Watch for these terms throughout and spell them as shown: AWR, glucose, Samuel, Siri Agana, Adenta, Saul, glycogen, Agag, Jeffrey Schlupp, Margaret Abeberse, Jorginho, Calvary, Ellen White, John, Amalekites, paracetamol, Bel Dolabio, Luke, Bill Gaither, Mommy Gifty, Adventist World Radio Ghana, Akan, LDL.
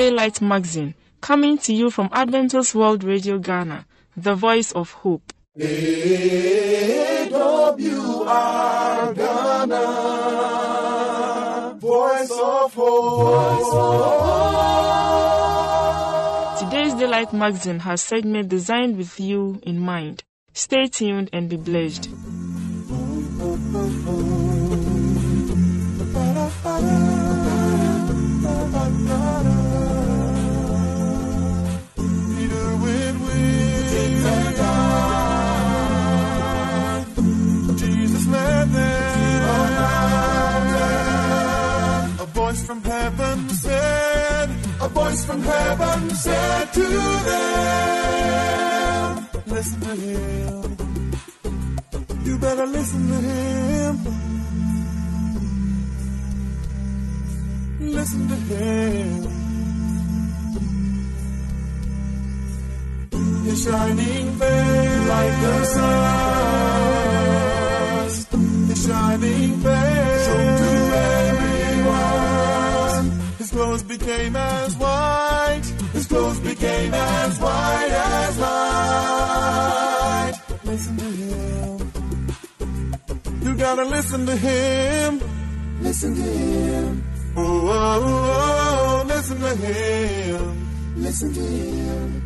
Survey Light magazine, coming to you from Adventist World Radio Ghana, the voice of hope. AWR Ghana, voice of hope. Today's Daylight magazine has segment designed with you in mind. Stay tuned and be blessed. A voice from heaven said to them, listen to him, you better listen to him, listen to him, his shining face like the sun, his shining face shone to everyone. His clothes became as white as light. Listen to him. You gotta listen to him. Listen to him. Oh, oh, oh, listen to him. Listen to him.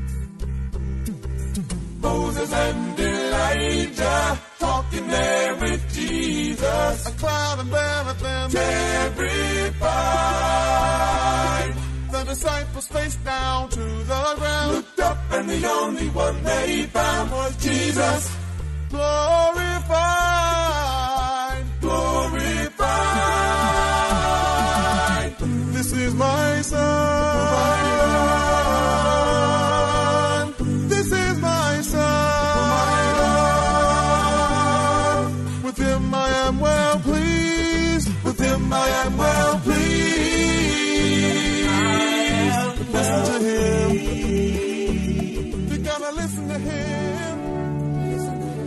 Moses and Elijah talking there with Jesus. A cloud above them. Terrified. The disciples faced down to the ground. Looked up and the only one they found was Jesus. Glorified. This is my son. This is my son. I am well pleased. Listen to him. You gotta listen to him. Listen to him.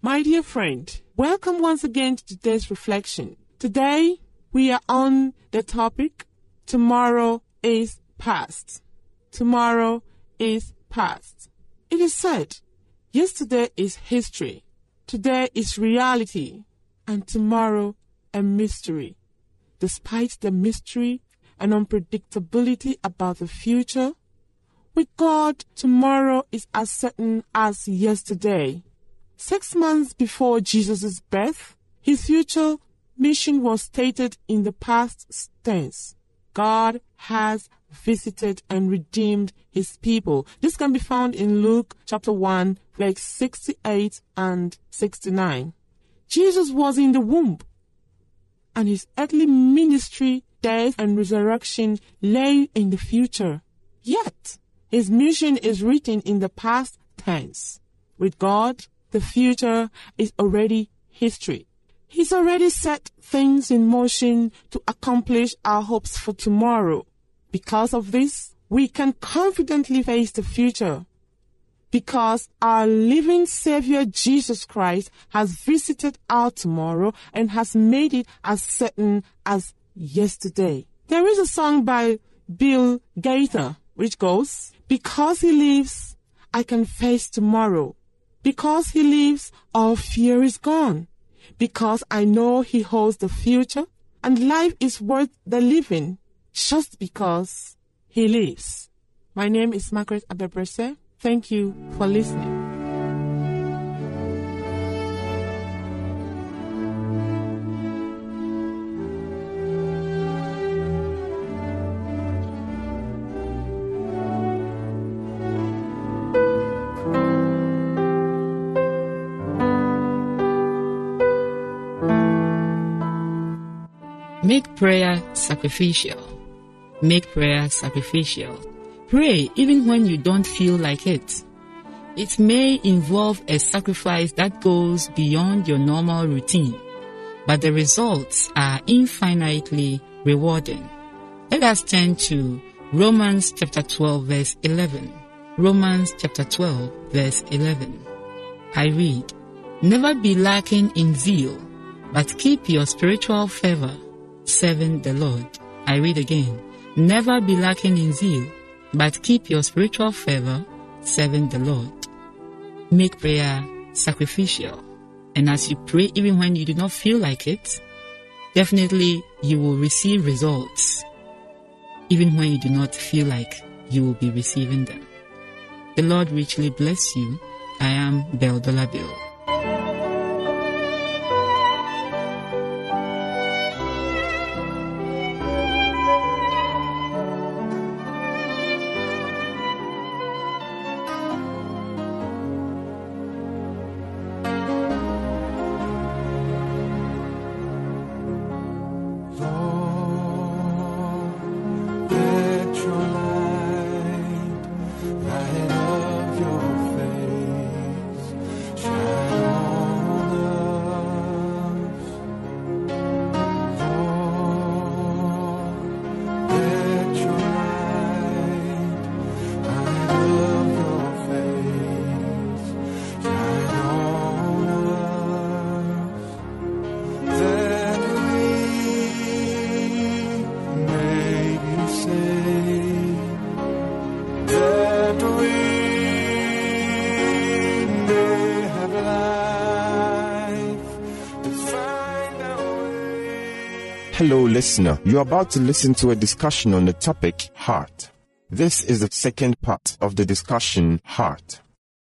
My dear friend, welcome once again to today's reflection. Today, we are on the topic, Tomorrow is past. It is said, yesterday is history, today is reality, and tomorrow a mystery. Despite the mystery and unpredictability about the future, with God, tomorrow is as certain as yesterday. 6 months before Jesus' birth, his future mission was stated in the past tense. God has visited and redeemed his people. This can be found in Luke chapter 1, verse 68 and 69. Jesus was in the womb, and his earthly ministry, death, and resurrection lay in the future. Yet, his mission is written in the past tense. With God, the future is already history. He's already set things in motion to accomplish our hopes for tomorrow. Because of this, we can confidently face the future. Because our living Savior Jesus Christ has visited our tomorrow and has made it as certain as yesterday. There is a song by Bill Gaither which goes, "Because he lives, I can face tomorrow. Because he lives, all fear is gone. Because I know he holds the future, and life is worth the living, just because he lives." My name is Margaret Abeberse. Thank you for listening. Make prayer sacrificial. Make prayer sacrificial. Pray even when you don't feel like it. It may involve a sacrifice that goes beyond your normal routine, but the results are infinitely rewarding. Let us turn to Romans chapter 12 verse 11. Romans chapter 12 verse 11. I read, "Never be lacking in zeal, but keep your spiritual fervor, serving the Lord." I read again, "Never be lacking in zeal, but keep your spiritual fervor, serving the Lord." Make prayer sacrificial. And as you pray, even when you do not feel like it, definitely you will receive results. Even when you do not feel like you will be receiving them. The Lord richly bless you. I am Bel Dolabio. Hello listener, you are about to listen to a discussion on the topic, heart. This is the second part of the discussion, heart.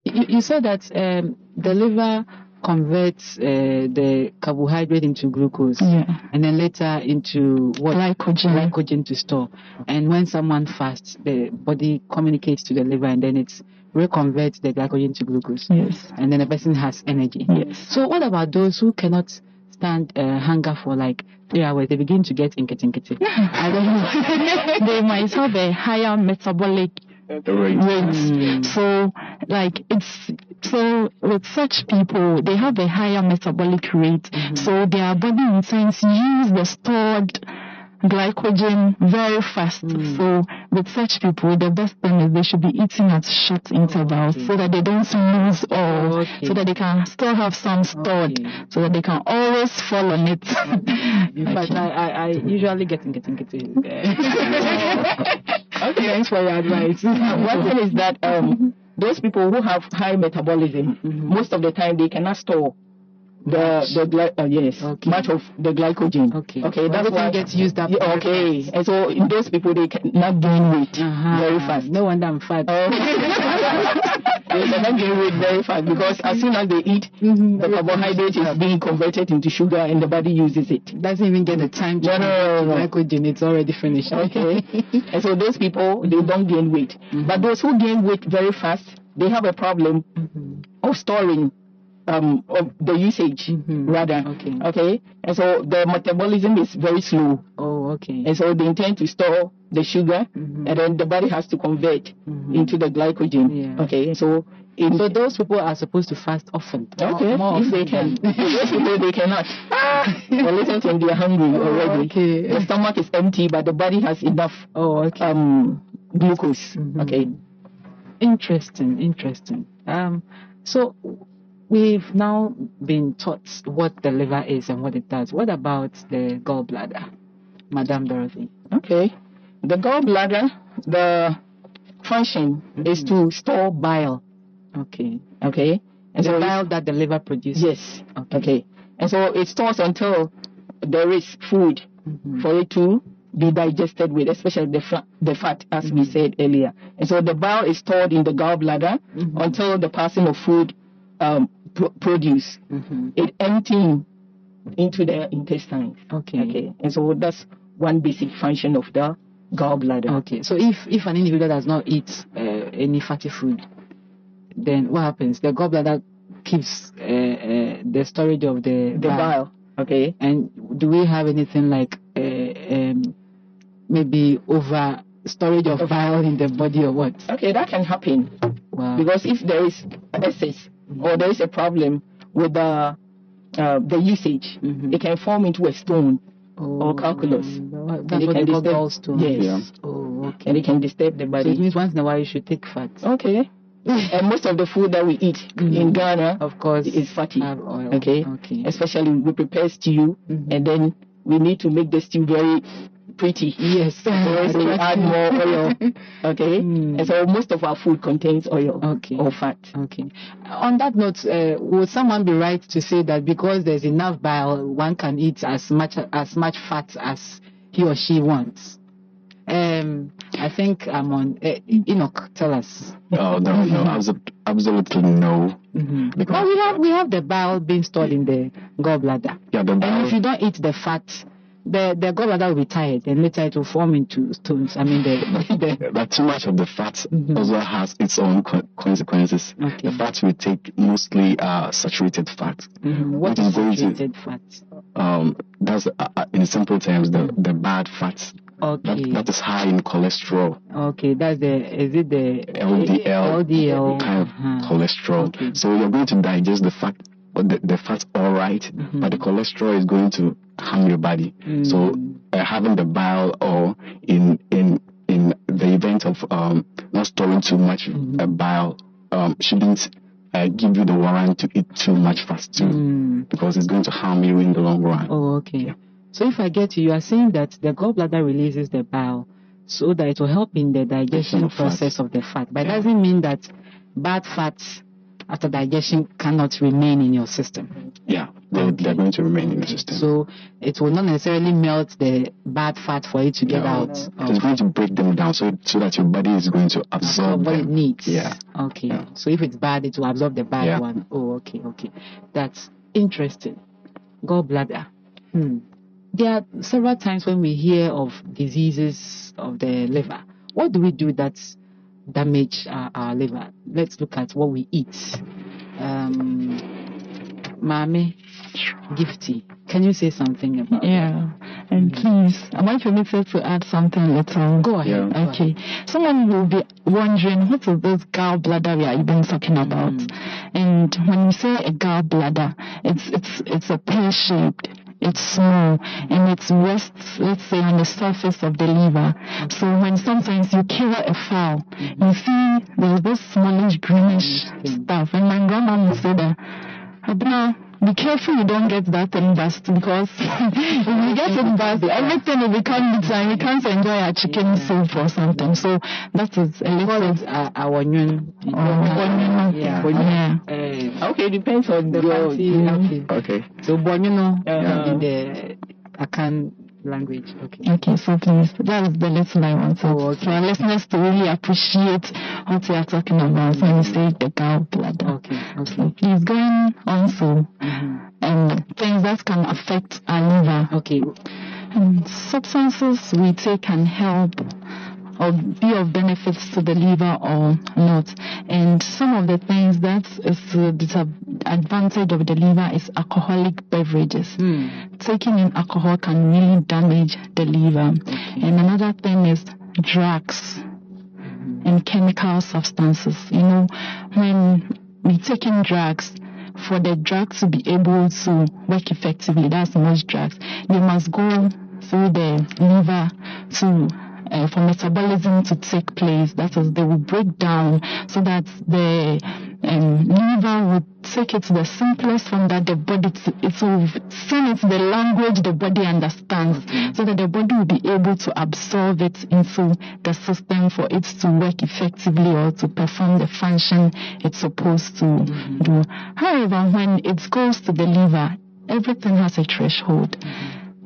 You said that the liver converts the carbohydrate into glucose, and then later into what? Glycogen to store. And when someone fasts, the body communicates to the liver and then it reconverts the glycogen to glucose. Yes. And then the person has energy. Yes. So what about those who cannot stand hunger for like 3 hours? They begin to get inkety. I don't know. They might have a higher metabolic rate. So like with such people, they have a higher metabolic rate. So their body enzymes use the stored glycogen very fast. So with such people, the best thing is they should be eating at short intervals, so that they don't lose all, so that they can still have some stored, so that they can always fall on it. But I usually getting okay, thanks for your advice. One thing is that those people who have high metabolism, most of the time they cannot store much of the glycogen. Okay, that's why gets used up. And so in those people, they cannot gain weight very fast. No wonder I'm fat. They cannot gain weight very fast because as soon as they eat, the carbohydrate is being converted into sugar and the body uses it. Doesn't even get the time to glycogen. It's already finished. Okay, and so those people, they don't gain weight. But those who gain weight very fast, they have a problem of storing. Of the usage rather. Okay. And so the metabolism is very slow. And so they intend to store the sugar, and then the body has to convert into the glycogen. Okay. So those people are supposed to fast often. More if they can. Those people, they cannot. For little time they are hungry already. The stomach is empty, but the body has enough glucose. Okay. Interesting. So we've now been taught what the liver is and what it does. What about the gallbladder, Madam Dorothy? Okay. The gallbladder, the function is to store bile. Okay. And the bile that the liver produces. Yes. Okay. And so it stores until there is food for it to be digested with, especially the fat, as we said earlier. And so the bile is stored in the gallbladder until the passing of food produce it emptying into the intestines. Okay. And so that's one basic function of the gallbladder. Okay. So if an individual does not eat any fatty food, then what happens? The gallbladder keeps the storage of the bile. Okay. And do we have anything like maybe over storage of bile in the body or what? Okay, that can happen. Wow. Because if there is excess or there is a problem with the usage, it can form into a stone or calculus. That's what they call gallstone. Yes. Yeah. Okay. And it can disturb the body. So it means once in a while you should take fat. Okay. And most of the food that we eat in Ghana, of course, is fatty. Oil. Okay? Okay. Especially we prepare stew, and then we need to make the stew very pretty. Yes. Or so we add more oil. Okay. And so most of our food contains oil or fat. Okay. On that note, would someone be right to say that because there's enough bile, one can eat as much fat as he or she wants? I think I'm on Enoch. Tell us. Oh no, absolutely no. Because well, we have the bile being stored in the gallbladder. Yeah, the bile. And if you don't eat the fat, the gallbladder will be tired, and later it will form into stones. I mean, but too much of the fat also has its own consequences. Okay. The fat we take mostly are saturated fat. What is saturated fat? That's in simple terms the bad fats. Okay. That is high in cholesterol. Okay, that's the LDL kind of cholesterol. Okay. So you're going to digest the fat all right, but the cholesterol is going to harm your body. So having the bile or in the event of not storing too much bile shouldn't give you the warrant to eat too much fast too, because it's going to harm you in the long run. Oh, okay. Yeah. So if I get you are saying that the gallbladder releases the bile so that it will help in the digestion process of the fat. But it doesn't mean that bad fats after digestion cannot remain in your system. Yeah, they're going to remain in the system. So it will not necessarily melt the bad fat for it to get out. It's going to break them down so that your body is going to absorb what it needs. Yeah. Okay. Yeah. So if it's bad, it will absorb the bad one. Oh, okay. That's interesting. Gallbladder. There are several times when we hear of diseases of the liver. What do we do that damage our liver? Let's look at what we eat. Mommy Gifty, can you say something about that? And please, I want permission to add something later. Go ahead. Yeah. Okay. Someone will be wondering, what is this gallbladder we are even talking about? And when you say a gallbladder, it's a pear-shaped. It's small and it rests, let's say, on the surface of the liver. So when sometimes you kill a fowl, you see there's this smallish greenish stuff. And my grandma would say that, Abna, be careful you don't get that thing dust, because if you get it dust, everything will become bitter and we can't enjoy our chicken soup or something. So that is a little bit our onion. Okay, depends on the party. Okay. So bonino in the Akan language. Okay, so please, that is the lesson I wanted for our listeners to really appreciate what we are talking about when we say the gallbladder. Okay. So please go on also. And things that can affect our liver. Okay. And substances we take can help or be of benefits to the liver or not. And some of the things that is the disadvantage of the liver is alcoholic beverages. Taking in alcohol can really damage the liver. And another thing is drugs and chemical substances. You know, when we're taking drugs, for the drugs to be able to work effectively, that's most drugs, they must go through the liver to for metabolism to take place, that is, they will break down so that the liver will take it to the simplest form that the body, it will send it to the language the body understands, so that the body will be able to absorb it into the system for it to work effectively or to perform the function it's supposed to do. However, when it goes to the liver, everything has a threshold.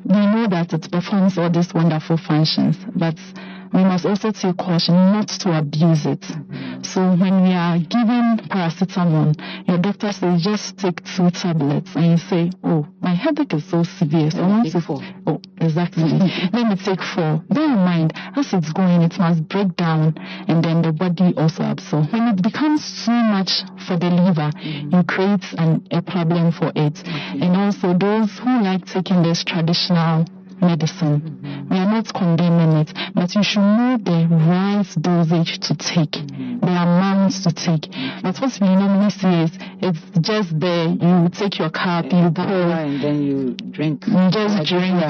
We know that it performs all these wonderful functions, but we must also take caution not to abuse it. So when we are given paracetamol, your doctor says just take 2 tablets, and you say, oh, my headache is so severe, so I want to take 4. Oh, exactly. Let me take 4. Bear in mind, as it's going, it must break down, and then the body also absorbs. When it becomes too much for the liver, it creates a problem for it. And also those who like taking this traditional medicine, we are not condemning it, but you should know the right dosage to take, the amounts to take. But what we normally see is it's just there, you take your cup, you pour, and then you drink. You just drink.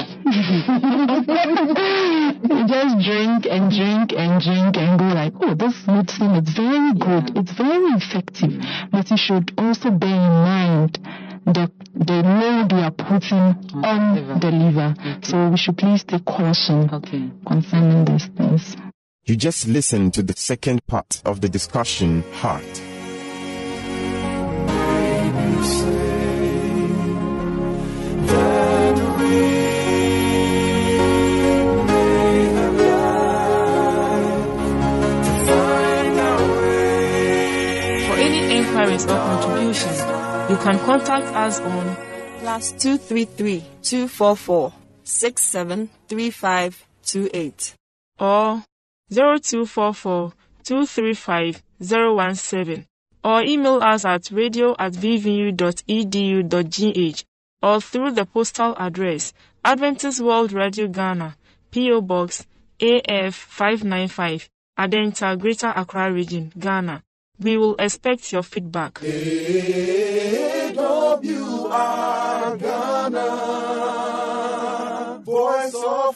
They just drink and drink and drink and go like, oh, this meat thing is very good. It's very effective. But you should also bear in mind that the load they are putting on the liver. Okay. So we should please take caution concerning these things. You just listened to the second part of the discussion, Heart. Inquiries or contributions, you can contact us on +233 244 673528 or 0244 235 017, or email us at radio@vvu.edu.gh, or through the postal address Adventist World Radio Ghana, P.O. Box AF 595, Adenta, Greater Accra Region, Ghana. We will expect your feedback. AWR Ghana, Voice of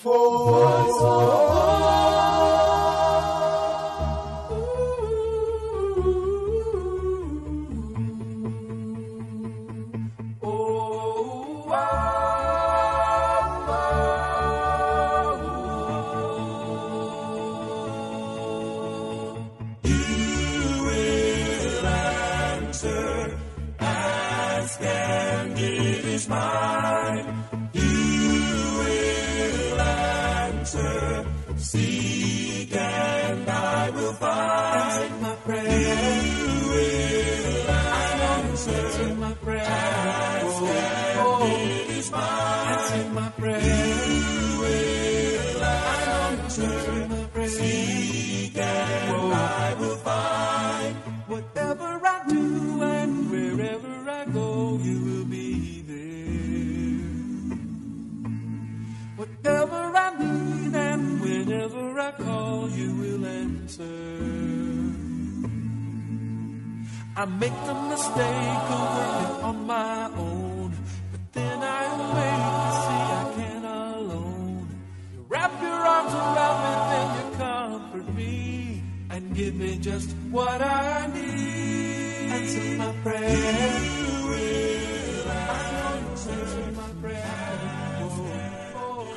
I make the mistake of working on my own, but then I wait to see I can't alone. You wrap your arms around me, then you comfort me, and give me just what I need. Answer my prayer. You will answer my prayer.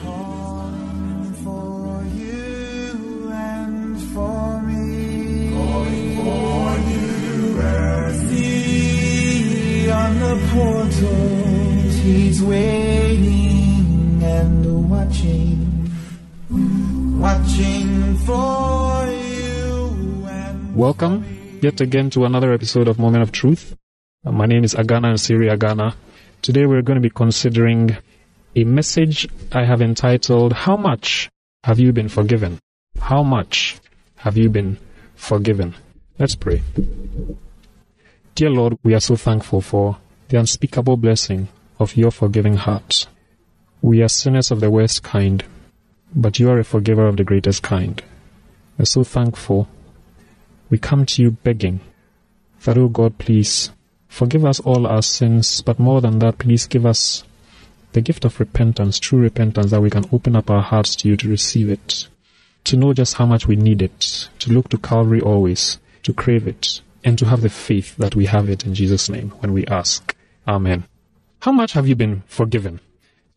Calling for you and for me. Calling for you. See on the portals, he's waiting and watching, watching for you. And welcome yet again to another episode of Moment of Truth. My name is Agana and Siri Agana. Today we're going to be considering a message I have entitled, How Much Have You Been Forgiven? How much have you been forgiven? Let's pray. Dear Lord, we are so thankful for the unspeakable blessing of your forgiving heart. We are sinners of the worst kind, but you are a forgiver of the greatest kind. We are so thankful. We come to you begging that, oh God, please forgive us all our sins, but more than that, please give us the gift of repentance, true repentance, that we can open up our hearts to you to receive it, to know just how much we need it, to look to Calvary always, to crave it, and to have the faith that we have it in Jesus' name when we ask. Amen. How much have you been forgiven?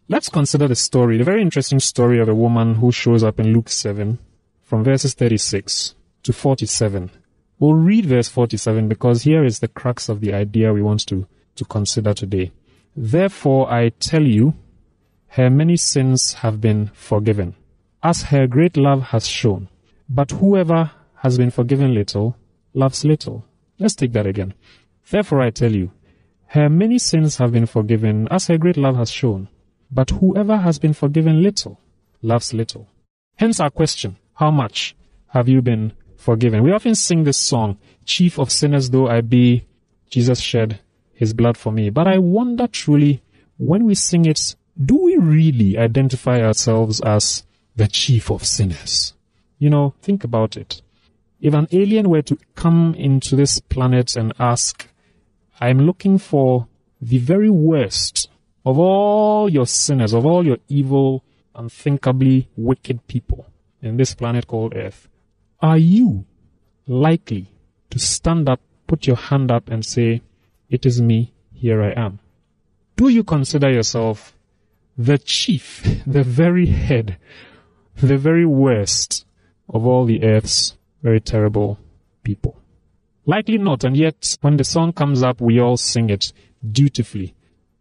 Let's consider the story, the very interesting story of a woman who shows up in Luke 7 from verses 36 to 47. We'll read verse 47 because here is the crux of the idea we want to consider today. Therefore, I tell you, her many sins have been forgiven, as her great love has shown. But whoever has been forgiven little, loves little. Let's take that again. Therefore I tell you, her many sins have been forgiven, as her great love has shown. But whoever has been forgiven little, loves little. Hence our question, how much have you been forgiven? We often sing this song, Chief of sinners though I be, Jesus shed his blood for me. But I wonder truly, when we sing it, do we really identify ourselves as the chief of sinners? You know, think about it. If an alien were to come into this planet and ask, I'm looking for the very worst of all your sinners, of all your evil, unthinkably wicked people, in this planet called Earth, are you likely to stand up, put your hand up and say, it is me, here I am? Do you consider yourself the chief, the very head, the very worst of all the Earth's very terrible people? Likely not, and yet when the song comes up, we all sing it dutifully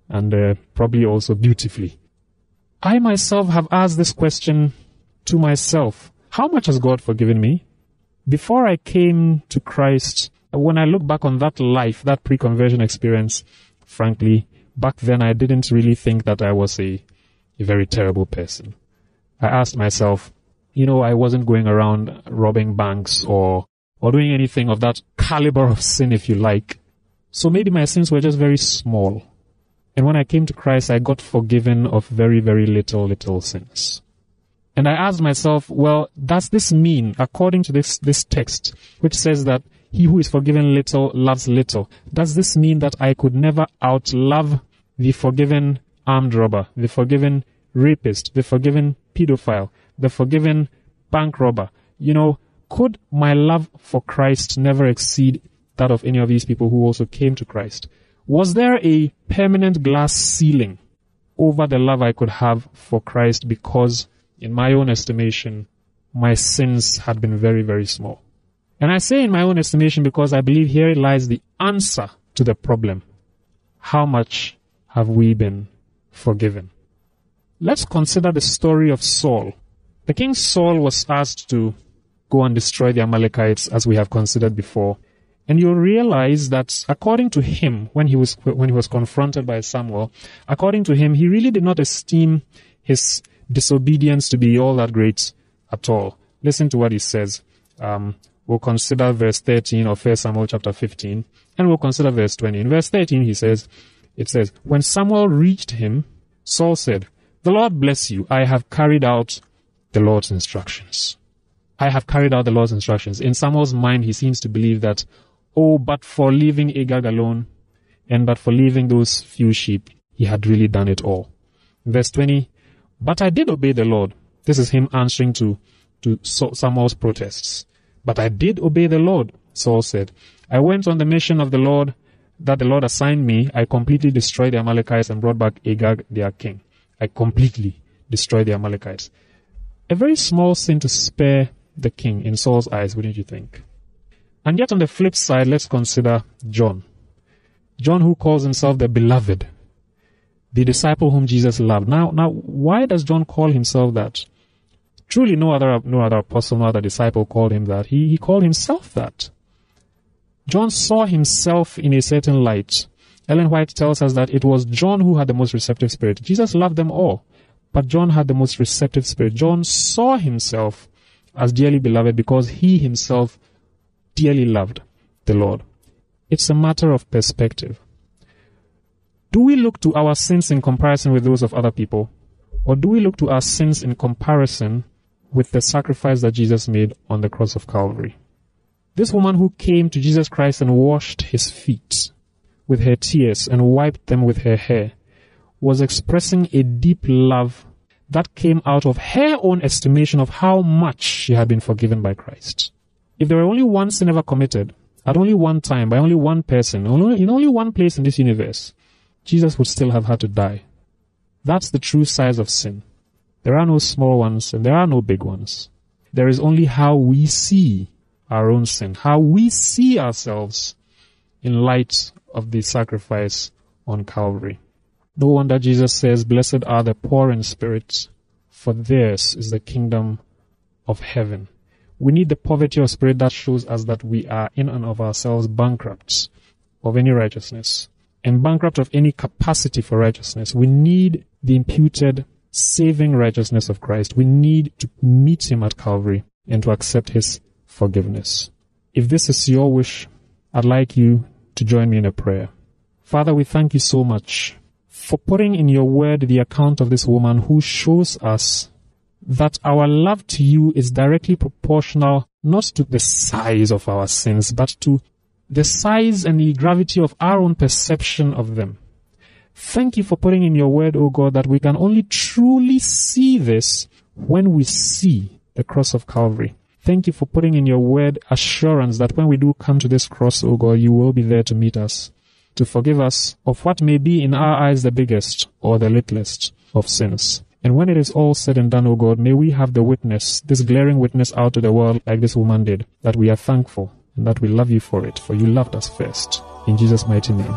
and probably also beautifully. I myself have asked this question to myself. How much has God forgiven me? Before I came to Christ, when I look back on that life, that pre-conversion experience, frankly, back then I didn't really think that I was a very terrible person. I asked myself, I wasn't going around robbing banks or doing anything of that caliber of sin, if you like. So maybe my sins were just very small. And when I came to Christ, I got forgiven of very, very little sins. And I asked myself, well, does this mean, according to this text, which says that he who is forgiven little loves little, does this mean that I could never outlove the forgiven armed robber, the forgiven rapist, the forgiven pedophile, the forgiven bank robber? Could my love for Christ never exceed that of any of these people who also came to Christ? Was there a permanent glass ceiling over the love I could have for Christ because, in my own estimation, my sins had been very, very small? And I say in my own estimation because I believe here lies the answer to the problem. How much have we been forgiven? Let's consider the story of Saul. The king Saul was asked to go and destroy the Amalekites, as we have considered before. And you'll realize that according to him, when he was confronted by Samuel, according to him, he really did not esteem his disobedience to be all that great at all. Listen to what he says. We'll consider verse 13 of 1 Samuel chapter 15, and we'll consider verse 20. In verse 13, it says, when Samuel reached him, Saul said, "The Lord bless you. I have carried out the Lord's instructions." I have carried out the Lord's instructions. In Samuel's mind, he seems to believe that, but for leaving Agag alone, and but for leaving those few sheep, he had really done it all. Verse 20, but I did obey the Lord. This is him answering to Samuel's protests. But I did obey the Lord, Saul said. I went on the mission of the Lord that the Lord assigned me. I completely destroyed the Amalekites and brought back Agag, their king. I completely destroyed the Amalekites. A very small sin to spare the king in Saul's eyes, wouldn't you think? And yet on the flip side, let's consider John. John, who calls himself the beloved, the disciple whom Jesus loved. Now, why does John call himself that? Truly no other apostle, no other disciple called him that. He called himself that. John saw himself in a certain light. Ellen White tells us that it was John who had the most receptive spirit. Jesus loved them all, but John had the most receptive spirit. John saw himself as dearly beloved because he himself dearly loved the Lord. It's a matter of perspective. Do we look to our sins in comparison with those of other people? Or do we look to our sins in comparison with the sacrifice that Jesus made on the cross of Calvary? This woman who came to Jesus Christ and washed his feet with her tears and wiped them with her hair was expressing a deep love that came out of her own estimation of how much she had been forgiven by Christ. If there were only one sin ever committed, at only one time, by only one person, in only one place in this universe, Jesus would still have had to die. That's the true size of sin. There are no small ones and there are no big ones. There is only how we see our own sin, how we see ourselves in light of the sacrifice on Calvary. No wonder Jesus says, "Blessed are the poor in spirit, for theirs is the kingdom of heaven." We need the poverty of spirit that shows us that we are in and of ourselves bankrupt of any righteousness and bankrupt of any capacity for righteousness. We need the imputed saving righteousness of Christ. We need to meet him at Calvary and to accept his forgiveness. If this is your wish, I'd like you to join me in a prayer. Father, we thank you so much for putting in your word the account of this woman who shows us that our love to you is directly proportional not to the size of our sins, but to the size and the gravity of our own perception of them. Thank you for putting in your word, O God, that we can only truly see this when we see the cross of Calvary. Thank you for putting in your word assurance that when we do come to this cross, O God, you will be there to meet us, to forgive us of what may be in our eyes the biggest or the littlest of sins. And when it is all said and done, O God, may we have the witness, this glaring witness out to the world like this woman did, that we are thankful and that we love you for it, for you loved us first. In Jesus' mighty name.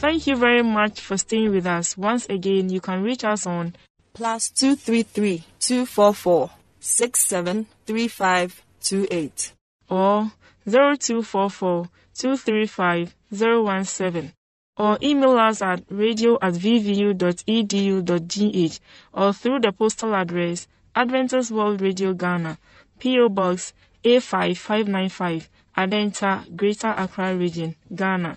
Thank you very much for staying with us. Once again, you can reach us on +233 244 673528 or 0244 235 017, or email us at radio@vvu.edu.gh, or through the postal address Adventist World Radio Ghana, P.O. Box A5595, Adenta, Greater Accra Region, Ghana.